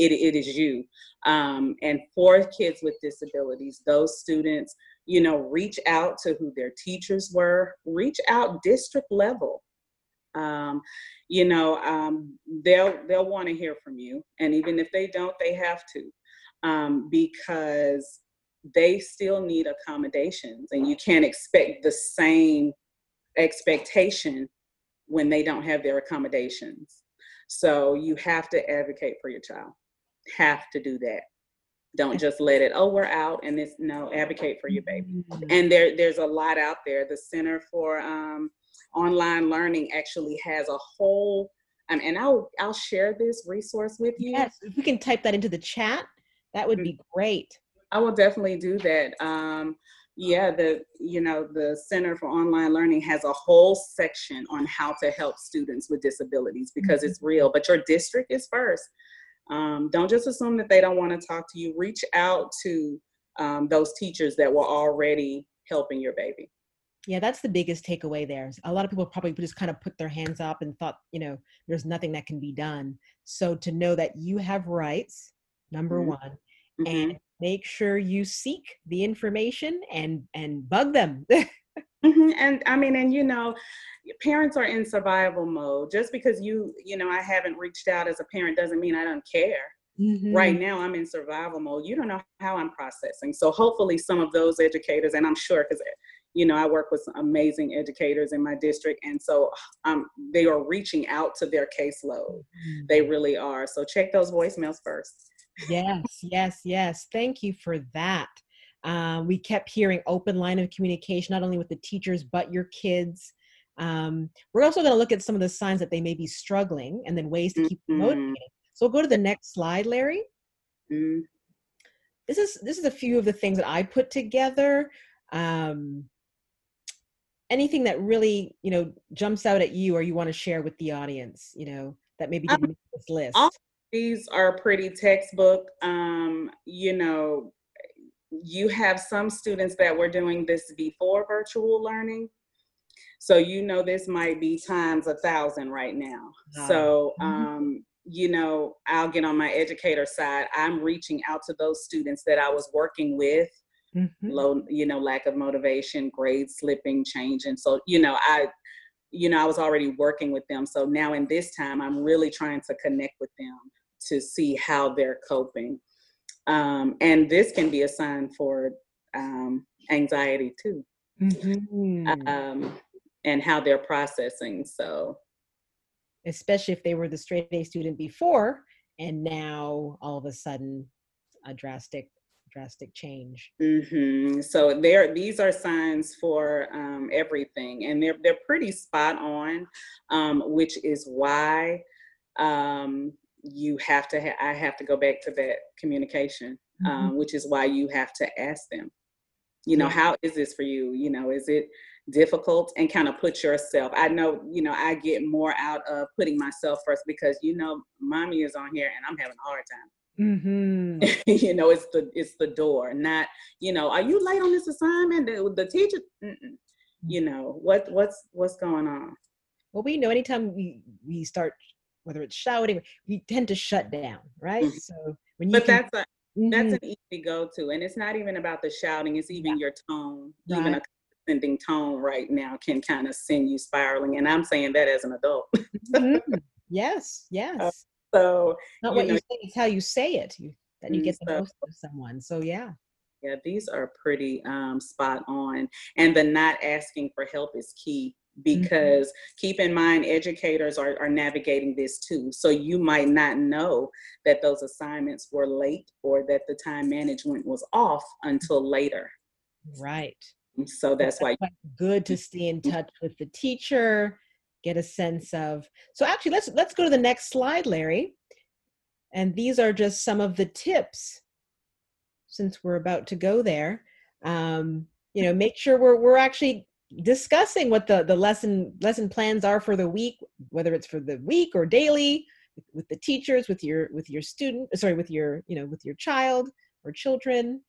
It is you. And for kids with disabilities, those students, you know, reach out to who their teachers were, reach out district level. They'll want to hear from you. And even if they don't, they have to, because they still need accommodations, and you can't expect the same expectation when they don't have their accommodations. So you have to advocate for your child. Have to do that. Don't just let it, we're out and it's no, advocate for your baby. And there's a lot out there. The Center for Online Learning actually has a whole, and I'll share this resource with you. Yes, if you can type that into the chat, that would be great. I will definitely do that. The Center for Online Learning has a whole section on how to help students with disabilities, because it's real, but your district is first. Don't just assume that they don't want to talk to you. Reach out to those teachers that were already helping your baby. Yeah, that's the biggest takeaway there. A lot of people probably just kind of put their hands up and thought, you know, there's nothing that can be done. So to know that you have rights, number one, and make sure you seek the information and bug them. And I mean, and you know, parents are in survival mode. Just because I haven't reached out as a parent doesn't mean I don't care. Mm-hmm. Right now, I'm in survival mode. You don't know how I'm processing. So hopefully some of those educators, and I'm sure, because, you know, I work with some amazing educators in my district. And so they are reaching out to their caseload. Mm-hmm. They really are. So check those voicemails first. Yes. Thank you for that. We kept hearing open line of communication, not only with the teachers, but your kids. We're also going to look at some of the signs that they may be struggling and then ways to keep them motivated. So we'll go to the next slide, Larry. Mm. This is a few of the things that I put together. Anything that really, you know, jumps out at you or you want to share with the audience, you know, that maybe didn't make this list. All these are pretty textbook. You know, you have some students that were doing this before virtual learning. So, you know, this might be times 1,000 right now. Wow. So, you know, I'll get on my educator side. I'm reaching out to those students that I was working with, low, you know, lack of motivation, grades slipping, changing. So, I was already working with them. So now in this time, I'm really trying to connect with them to see how they're coping. And this can be a sign for anxiety too, and how they're processing. So, especially if they were the straight A student before, and now all of a sudden a drastic change. Mm-hmm. So these are signs for everything, and they're pretty spot on, which is why I have to go back to that communication, which is why you have to ask them, you know, how is this for you? You know, is it difficult? And kind of put yourself, I know, you know, I get more out of putting myself first because, you know, mommy is on here and I'm having a hard time. You know, it's the door, not, you know, are you late on this assignment? The teacher, you know, what's going on? Well, we know anytime we start, whether it's shouting, we tend to shut down, right? So when you that's an easy go-to, and it's not even about the shouting, it's even your tone, right. Even a sending tone right now can kind of send you spiraling, and I'm saying that as an adult. Yes. So not what you say, it's how you say it that you get the most of someone. So yeah, these are pretty spot on, and the not asking for help is key because keep in mind educators are navigating this too. So you might not know that those assignments were late or that the time management was off until later. Right. So that's why good to stay in touch with the teacher, get a sense of. So actually, let's go to the next slide, Larry. And these are just some of the tips since we're about to go there. You know, make sure we're actually discussing what the lesson plans are for the week, whether it's for the week or daily with the teachers, with your child or children.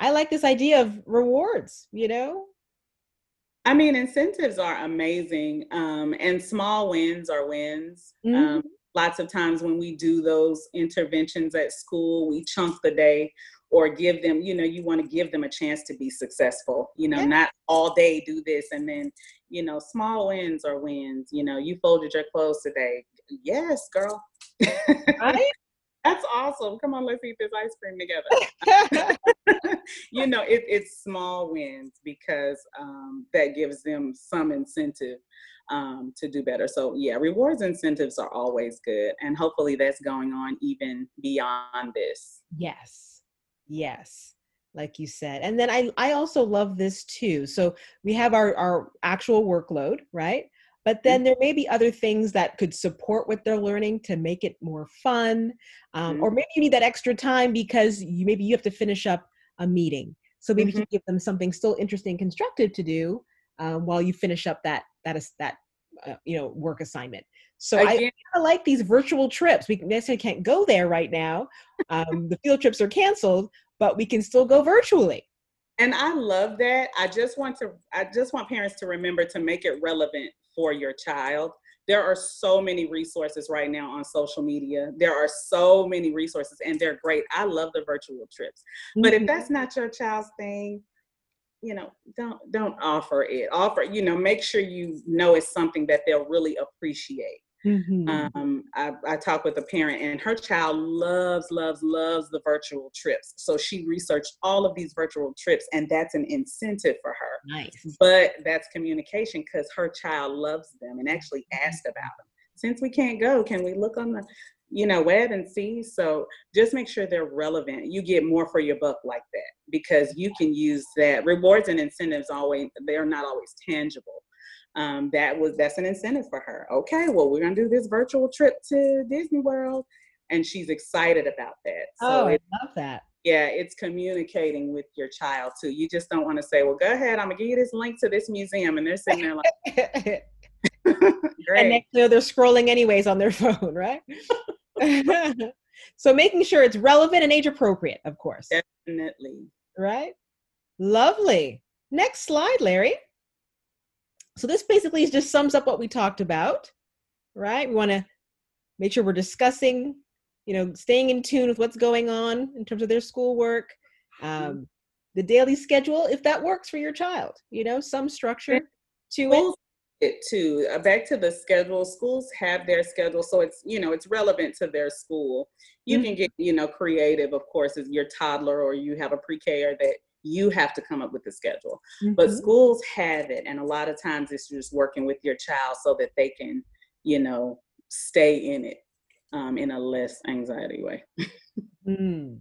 I like this idea of rewards, you know? I mean, incentives are amazing, and small wins are wins. Lots of times when we do those interventions at school, we chunk the day or give them, you know, you want to give them a chance to be successful, you know, not all day do this. And then, you know, small wins are wins. You know, you folded your clothes today. Yes, girl. Right? That's awesome. Come on, let's eat this ice cream together. You know, it's small wins because that gives them some incentive to do better. So yeah, rewards incentives are always good. And hopefully that's going on even beyond this. Yes. Like you said. And then I also love this too. So we have our actual workload, right? But then there may be other things that could support what they're learning to make it more fun. Or maybe you need that extra time because maybe you have to finish up a meeting. So maybe you can give them something still interesting, constructive to do while you finish up that work assignment. So I like these virtual trips. We necessarily can't go there right now. The field trips are canceled, but we can still go virtually. And I love that. I just want parents to remember to make it relevant for your child. There are so many resources right now on social media. There are so many resources and they're great. I love the virtual trips. But if that's not your child's thing, you know, don't offer it. Make sure you know it's something that they'll really appreciate. Mm-hmm. I talked with a parent, and her child loves the virtual trips. So she researched all of these virtual trips, and that's an incentive for her. Nice. But that's communication, because her child loves them and actually asked about them. Since we can't go, can we look on the, web and see? So just make sure they're relevant. You get more for your buck like that, because you can use that. Rewards and incentives they're not always tangible. That's an incentive for her. Okay, well, we're going to do this virtual trip to Disney World. And she's excited about that. So I love that. Yeah, it's communicating with your child too. You just don't want to say, well, go ahead, I'm going to give you this link to this museum. And they're sitting there like, great. And next they're scrolling anyways on their phone, right? So making sure it's relevant and age appropriate, of course. Definitely. Right? Lovely. Next slide, Larry. So this basically just sums up what we talked about, right? We want to make sure we're discussing, staying in tune with what's going on in terms of their schoolwork, the daily schedule, if that works for your child, some structure to it. Too. Back to the schedule. Schools have their schedule, so it's it's relevant to their school. You mm-hmm. can get creative, of course, as your toddler or you have a pre-K that you have to come up with the schedule. Mm-hmm. But schools have it, and a lot of times it's just working with your child so that they can stay in it in a less anxiety way. Mm.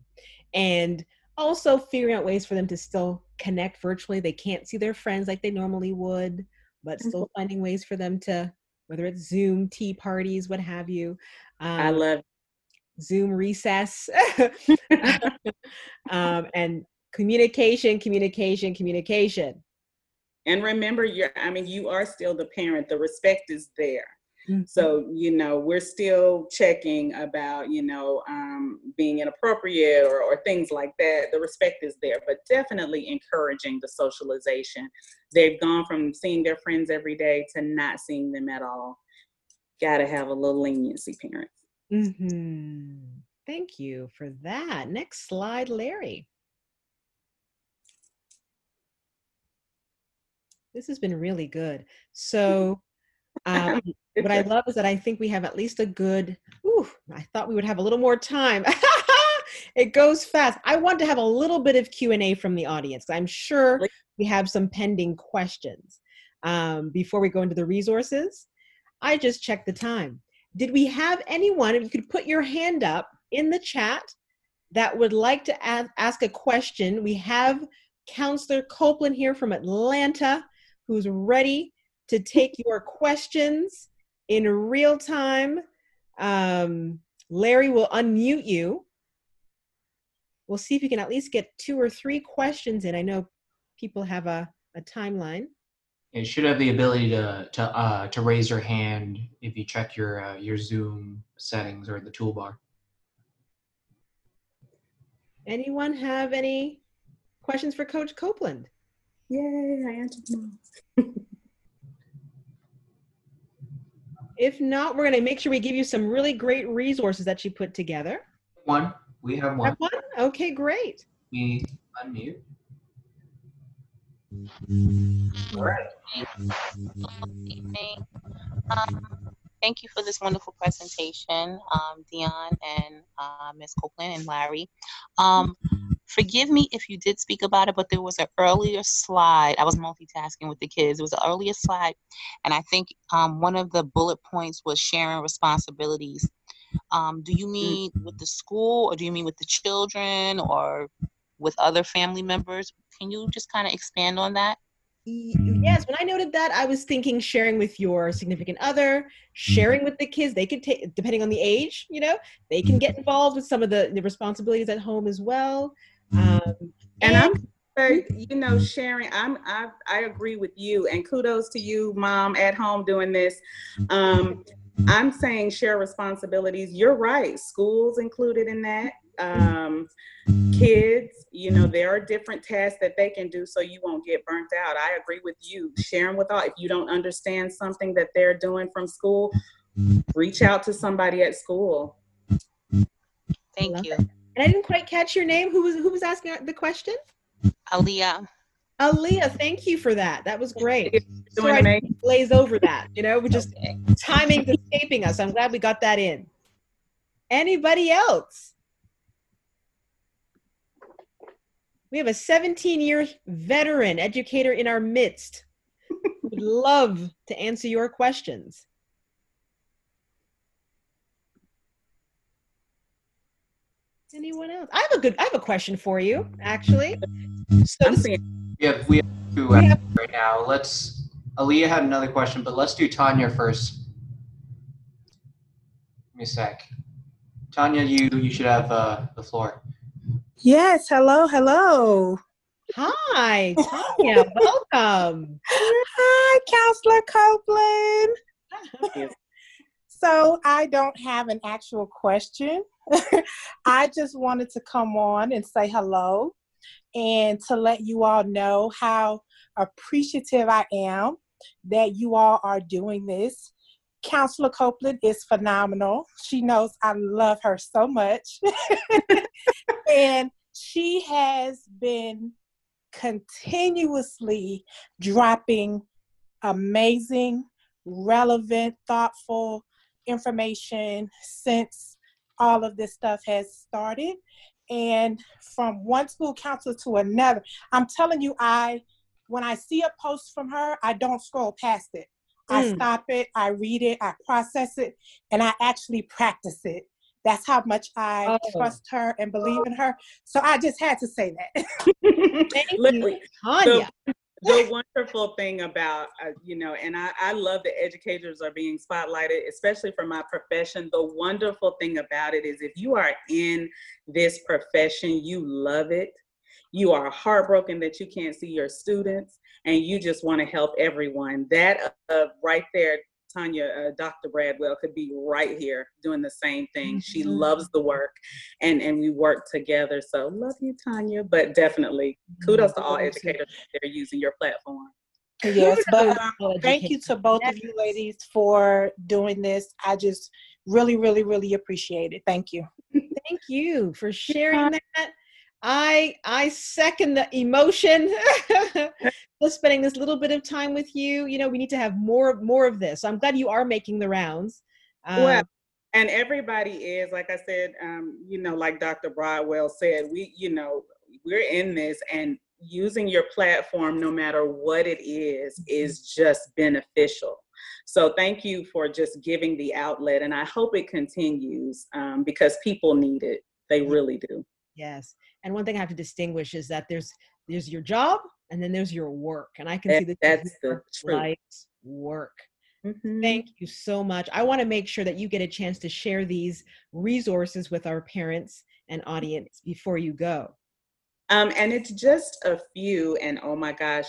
And also figuring out ways for them to still connect virtually. They can't see their friends like they normally would, but still finding ways for them to, whether it's Zoom, tea parties, what have you. I love Zoom recess. And communication. And remember, you are still the parent. The respect is there. Mm-hmm. So, we're still checking about, being inappropriate or things like that. The respect is there, but definitely encouraging the socialization. They've gone from seeing their friends every day to not seeing them at all. Got to have a little leniency, parents. Mm-hmm. Thank you for that. Next slide, Larry. This has been really good. So... what I love is that I think we have at least a good, I thought we would have a little more time. It goes fast. I want to have a little bit of Q&A from the audience. I'm sure we have some pending questions. Before we go into the resources, I just checked the time. Did we have anyone, if you could put your hand up in the chat, that would like to ask a question? We have Counselor Copeland here from Atlanta, who's ready to take your questions in real time. Larry will unmute you. We'll see if you can at least get 2 or 3 questions in. I know people have a timeline. You should have the ability to raise your hand if you check your Zoom settings or the toolbar. Anyone have any questions for Coach Copeland? Yay, I answered mine. If not, we're going to make sure we give you some really great resources that she put together. We have one. Okay, great. We unmute. All right. Thank you for this wonderful presentation, Dion and Ms. Copeland and Larry. Forgive me if you did speak about it, but there was an earlier slide. I was multitasking with the kids. It was an earlier slide, and I think one of the bullet points was sharing responsibilities. Do you mean with the school, or do you mean with the children, or with other family members? Can you just kind of expand on that? Yes, when I noted that, I was thinking sharing with your significant other, sharing with the kids. They could take, depending on the age, they can get involved with some of the responsibilities at home as well. And I'm sharing, I agree with you, and kudos to you, Mom, at home doing this. I'm saying share responsibilities. You're right. Schools included in that. Kids, there are different tasks that they can do so you won't get burnt out. I agree with you. Sharing with all, if you don't understand something that they're doing from school, reach out to somebody at school. Thank you. That. And I didn't quite catch your name. Who was asking the question? Aliyah. Aaliyah, thank you for that. That was great. So I glaze over that, you know, we're just timing's escaping us. I'm glad we got that in. Anybody else? We have a 17-year veteran educator in our midst. Would love to answer your questions. Anyone else? I have a question for you, actually. So we have two right now. Aaliyah had another question, but let's do Tanya first. Give me a sec. Tanya, you should have the floor. Yes. Hello. Hi, Tanya. Welcome. Hi, Counselor Copeland. Thank you. So I don't have an actual question. I just wanted to come on and say hello and to let you all know how appreciative I am that you all are doing this. Counselor Copeland is phenomenal. She knows I love her so much. And she has been continuously dropping amazing, relevant, thoughtful information since all of this stuff has started. And from one school counselor to another, I'm telling you, when I see a post from her, I don't scroll past it. I stop it, I read it, I process it, and I actually practice it. That's how much I trust her and believe in her. So I just had to say that. Thank you, Tanya. The wonderful thing about, and I love that educators are being spotlighted, especially for my profession. The wonderful thing about it is if you are in this profession, you love it. You are heartbroken that you can't see your students and you just want to help everyone. That right there, Tanya, Dr. Bradwell could be right here doing the same thing. Mm-hmm. She loves the work and we work together. So love you, Tanya, but definitely kudos to all educators that are using your platform. Yes, but thank you to both of you ladies for doing this. I just really, really, really appreciate it. Thank you. Thank you for sharing that. I second the emotion. Just spending this little bit of time with you. You know, we need to have more of this. So I'm glad you are making the rounds. Well, and everybody is, like I said, like Dr. Bradwell said, we're in this, and using your platform, no matter what it is just beneficial. So thank you for just giving the outlet. And I hope it continues because people need it. They really do. Yes. And one thing I have to distinguish is that there's your job and then there's your work. And I can see that that's the life's work. Mm-hmm. Thank you so much. I want to make sure that you get a chance to share these resources with our parents and audience before you go. And it's just a few. And oh my gosh,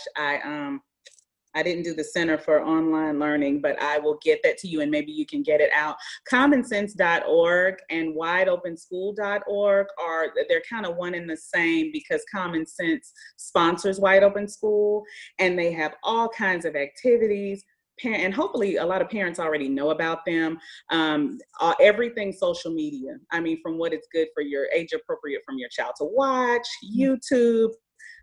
I didn't do the Center for Online Learning, but I will get that to you and maybe you can get it out. CommonSense.org and WideOpenSchool.org they're kind of one and the same because Common Sense sponsors Wide Open School and they have all kinds of activities. And hopefully a lot of parents already know about them. Everything social media. I mean, from what it's good for your age appropriate from your child to watch, YouTube,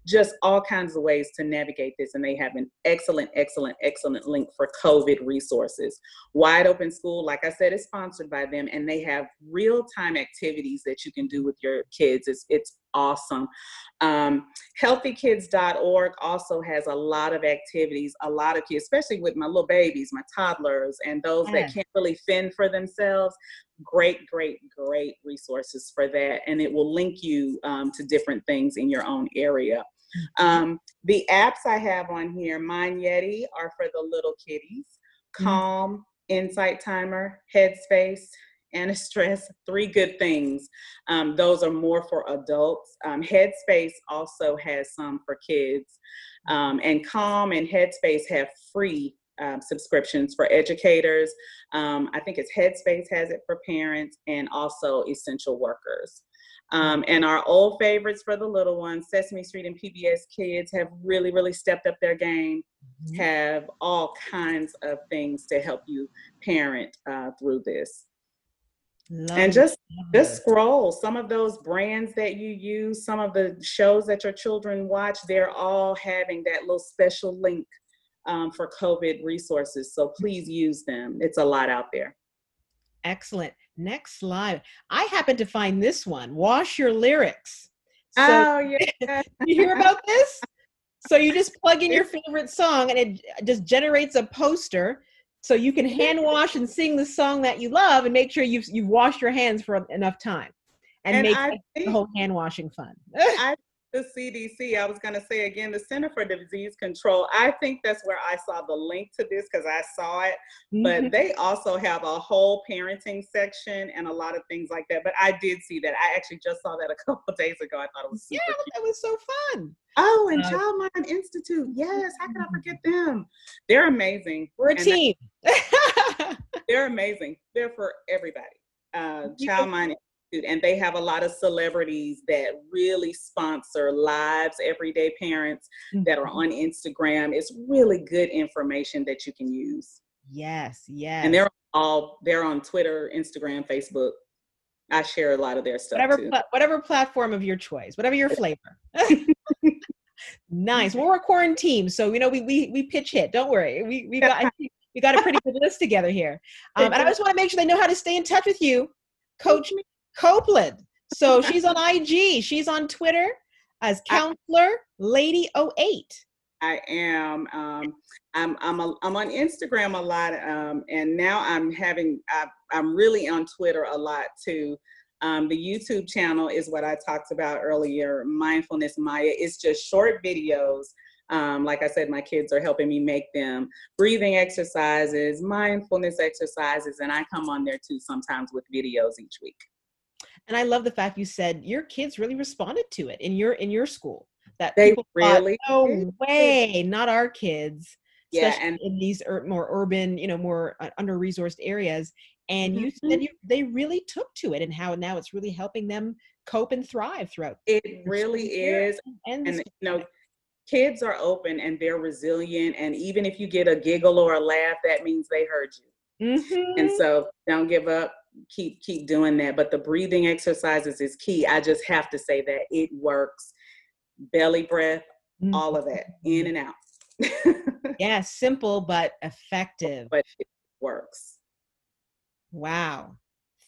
just all kinds of ways to navigate this. And they have an excellent, excellent, excellent link for COVID resources. Wide Open School, like I said, is sponsored by them and they have real-time activities that you can do with your kids. It's awesome. Healthykids.org also has a lot of activities, a lot of kids, especially with my little babies, my toddlers, and those that can't really fend for themselves. Great, great, great resources for that. And it will link you to different things in your own area. The apps I have on here, Mind Yeti are for the little kitties, Calm, Insight Timer, Headspace, and Stress, Three Good Things. Those are more for adults. Headspace also has some for kids. And Calm and Headspace have free subscriptions for educators. I think it's Headspace has it for parents and also essential workers. And our old favorites for the little ones, Sesame Street and PBS Kids have really, really stepped up their game, have all kinds of things to help you parent through this. Just scroll. Some of those brands that you use, some of the shows that your children watch, they're all having that little special link for COVID resources. So please use them. It's a lot out there. Excellent. Next slide. I happened to find this one, Wash Your Lyrics. So, oh, yeah. You hear about this? So you just plug in your favorite song and it just generates a poster so you can hand wash and sing the song that you love and make sure you've washed your hands for enough time and make the whole hand washing fun. The CDC, I was going to say again, the Center for Disease Control. I think that's where I saw the link to this because I saw it, but they also have a whole parenting section and a lot of things like that. But I did see that. I actually just saw that a couple of days ago. I thought it was super cute. That was so fun. Oh, and Child Mind Institute. Yes. How could I forget them? They're amazing. We're a team. They're amazing. They're for everybody. Child Mind Institute. And they have a lot of celebrities that really sponsor lives, everyday parents that are on Instagram. It's really good information that you can use. Yes, yes. And they're on Twitter, Instagram, Facebook. I share a lot of their stuff too. Whatever platform of your choice, whatever your flavor. Nice. Well, we're quarantined, so we pitch hit. Don't worry. We got a pretty good list together here. And I just want to make sure they know how to stay in touch with you, Coach Copeland. So she's on IG. She's on Twitter as Counselor Lady 08. I am. I'm on Instagram a lot, and now I'm really on Twitter a lot too. The YouTube channel is what I talked about earlier. Mindfulness Maya. It's just short videos. Like I said, my kids are helping me make them breathing exercises, mindfulness exercises, and I come on there too sometimes with videos each week. And I love the fact you said your kids really responded to it in your school. That they really thought, no way, not our kids. Yeah, especially in these more urban, more under-resourced areas. And you said they really took to it, and how now it's really helping them cope and thrive throughout. It really is, and kids are open and they're resilient. And even if you get a giggle or a laugh, that means they heard you. Mm-hmm. And so don't give up. Keep doing that. But the breathing exercises is key. I just have to say that it works. Belly breath, all of that, in and out. Yeah, simple but effective. But it works. Wow.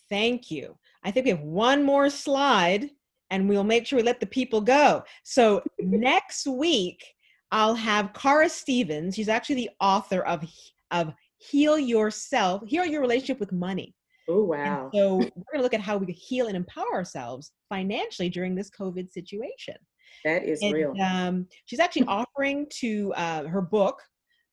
Thank you. I think we have one more slide and we'll make sure we let the people go. So next week, I'll have Cara Stevens. She's actually the author of Heal Your Relationship with Money. Oh, wow. And so we're going to look at how we heal and empower ourselves financially during this COVID situation. That is real. She's actually offering to her book,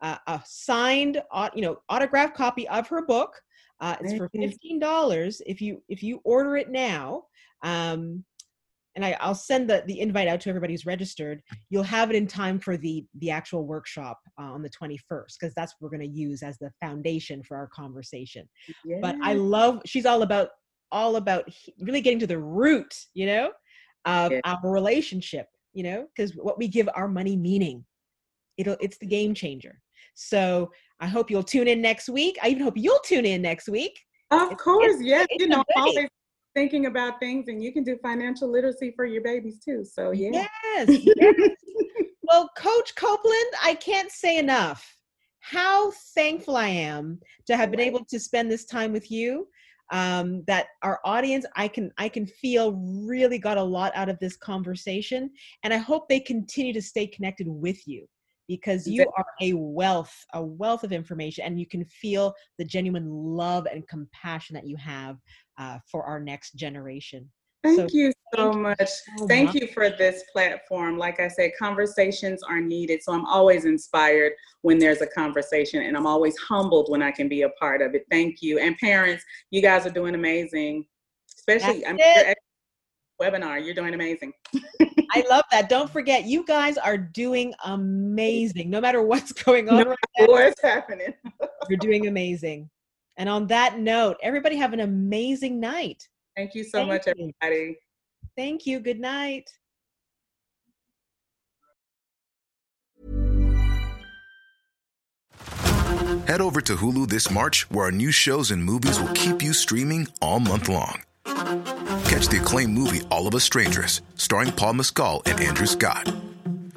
a signed, autographed copy of her book. It's for $15 if you order it now. And I'll send the invite out to everybody who's registered. You'll have it in time for the actual workshop on the 21st, because that's what we're going to use as the foundation for our conversation. Yeah. But I love, she's all about really getting to the root, of our relationship, because what we give our money meaning, it's the game changer. So I hope you'll tune in next week. I even hope you'll tune in next week. Of course, yes. Always thinking about things, and you can do financial literacy for your babies too. So yeah. Yes. Well, Coach Copeland, I can't say enough how thankful I am to have been able to spend this time with you. That our audience, I can feel really got a lot out of this conversation, and I hope they continue to stay connected with you, because you are a wealth of information, and you can feel the genuine love and compassion that you have for our next generation. Thank you so much. Thank you for this platform. Like I said, conversations are needed. So I'm always inspired when there's a conversation, and I'm always humbled when I can be a part of it. Thank you. And parents, you guys are doing amazing. Especially your webinar, you're doing amazing. I love that. Don't forget, you guys are doing amazing. No matter what's going on what's happening. You're doing amazing. And on that note, everybody have an amazing night. Thank you so much, everybody. Thank you. Good night. Head over to Hulu this March, where our new shows and movies will keep you streaming all month long. Catch the acclaimed movie, All of Us Strangers, starring Paul Mescal and Andrew Scott.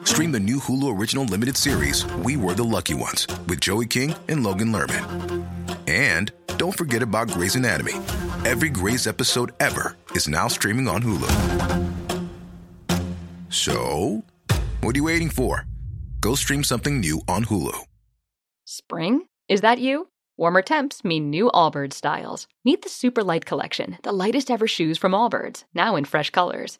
Stream the new Hulu original limited series, We Were the Lucky Ones, with Joey King and Logan Lerman. And don't forget about Grey's Anatomy. Every Grey's episode ever is now streaming on Hulu. So, what are you waiting for? Go stream something new on Hulu. Spring? Is that you? Warmer temps mean new Allbirds styles. Meet the Superlight collection, the lightest ever shoes from Allbirds, now in fresh colors.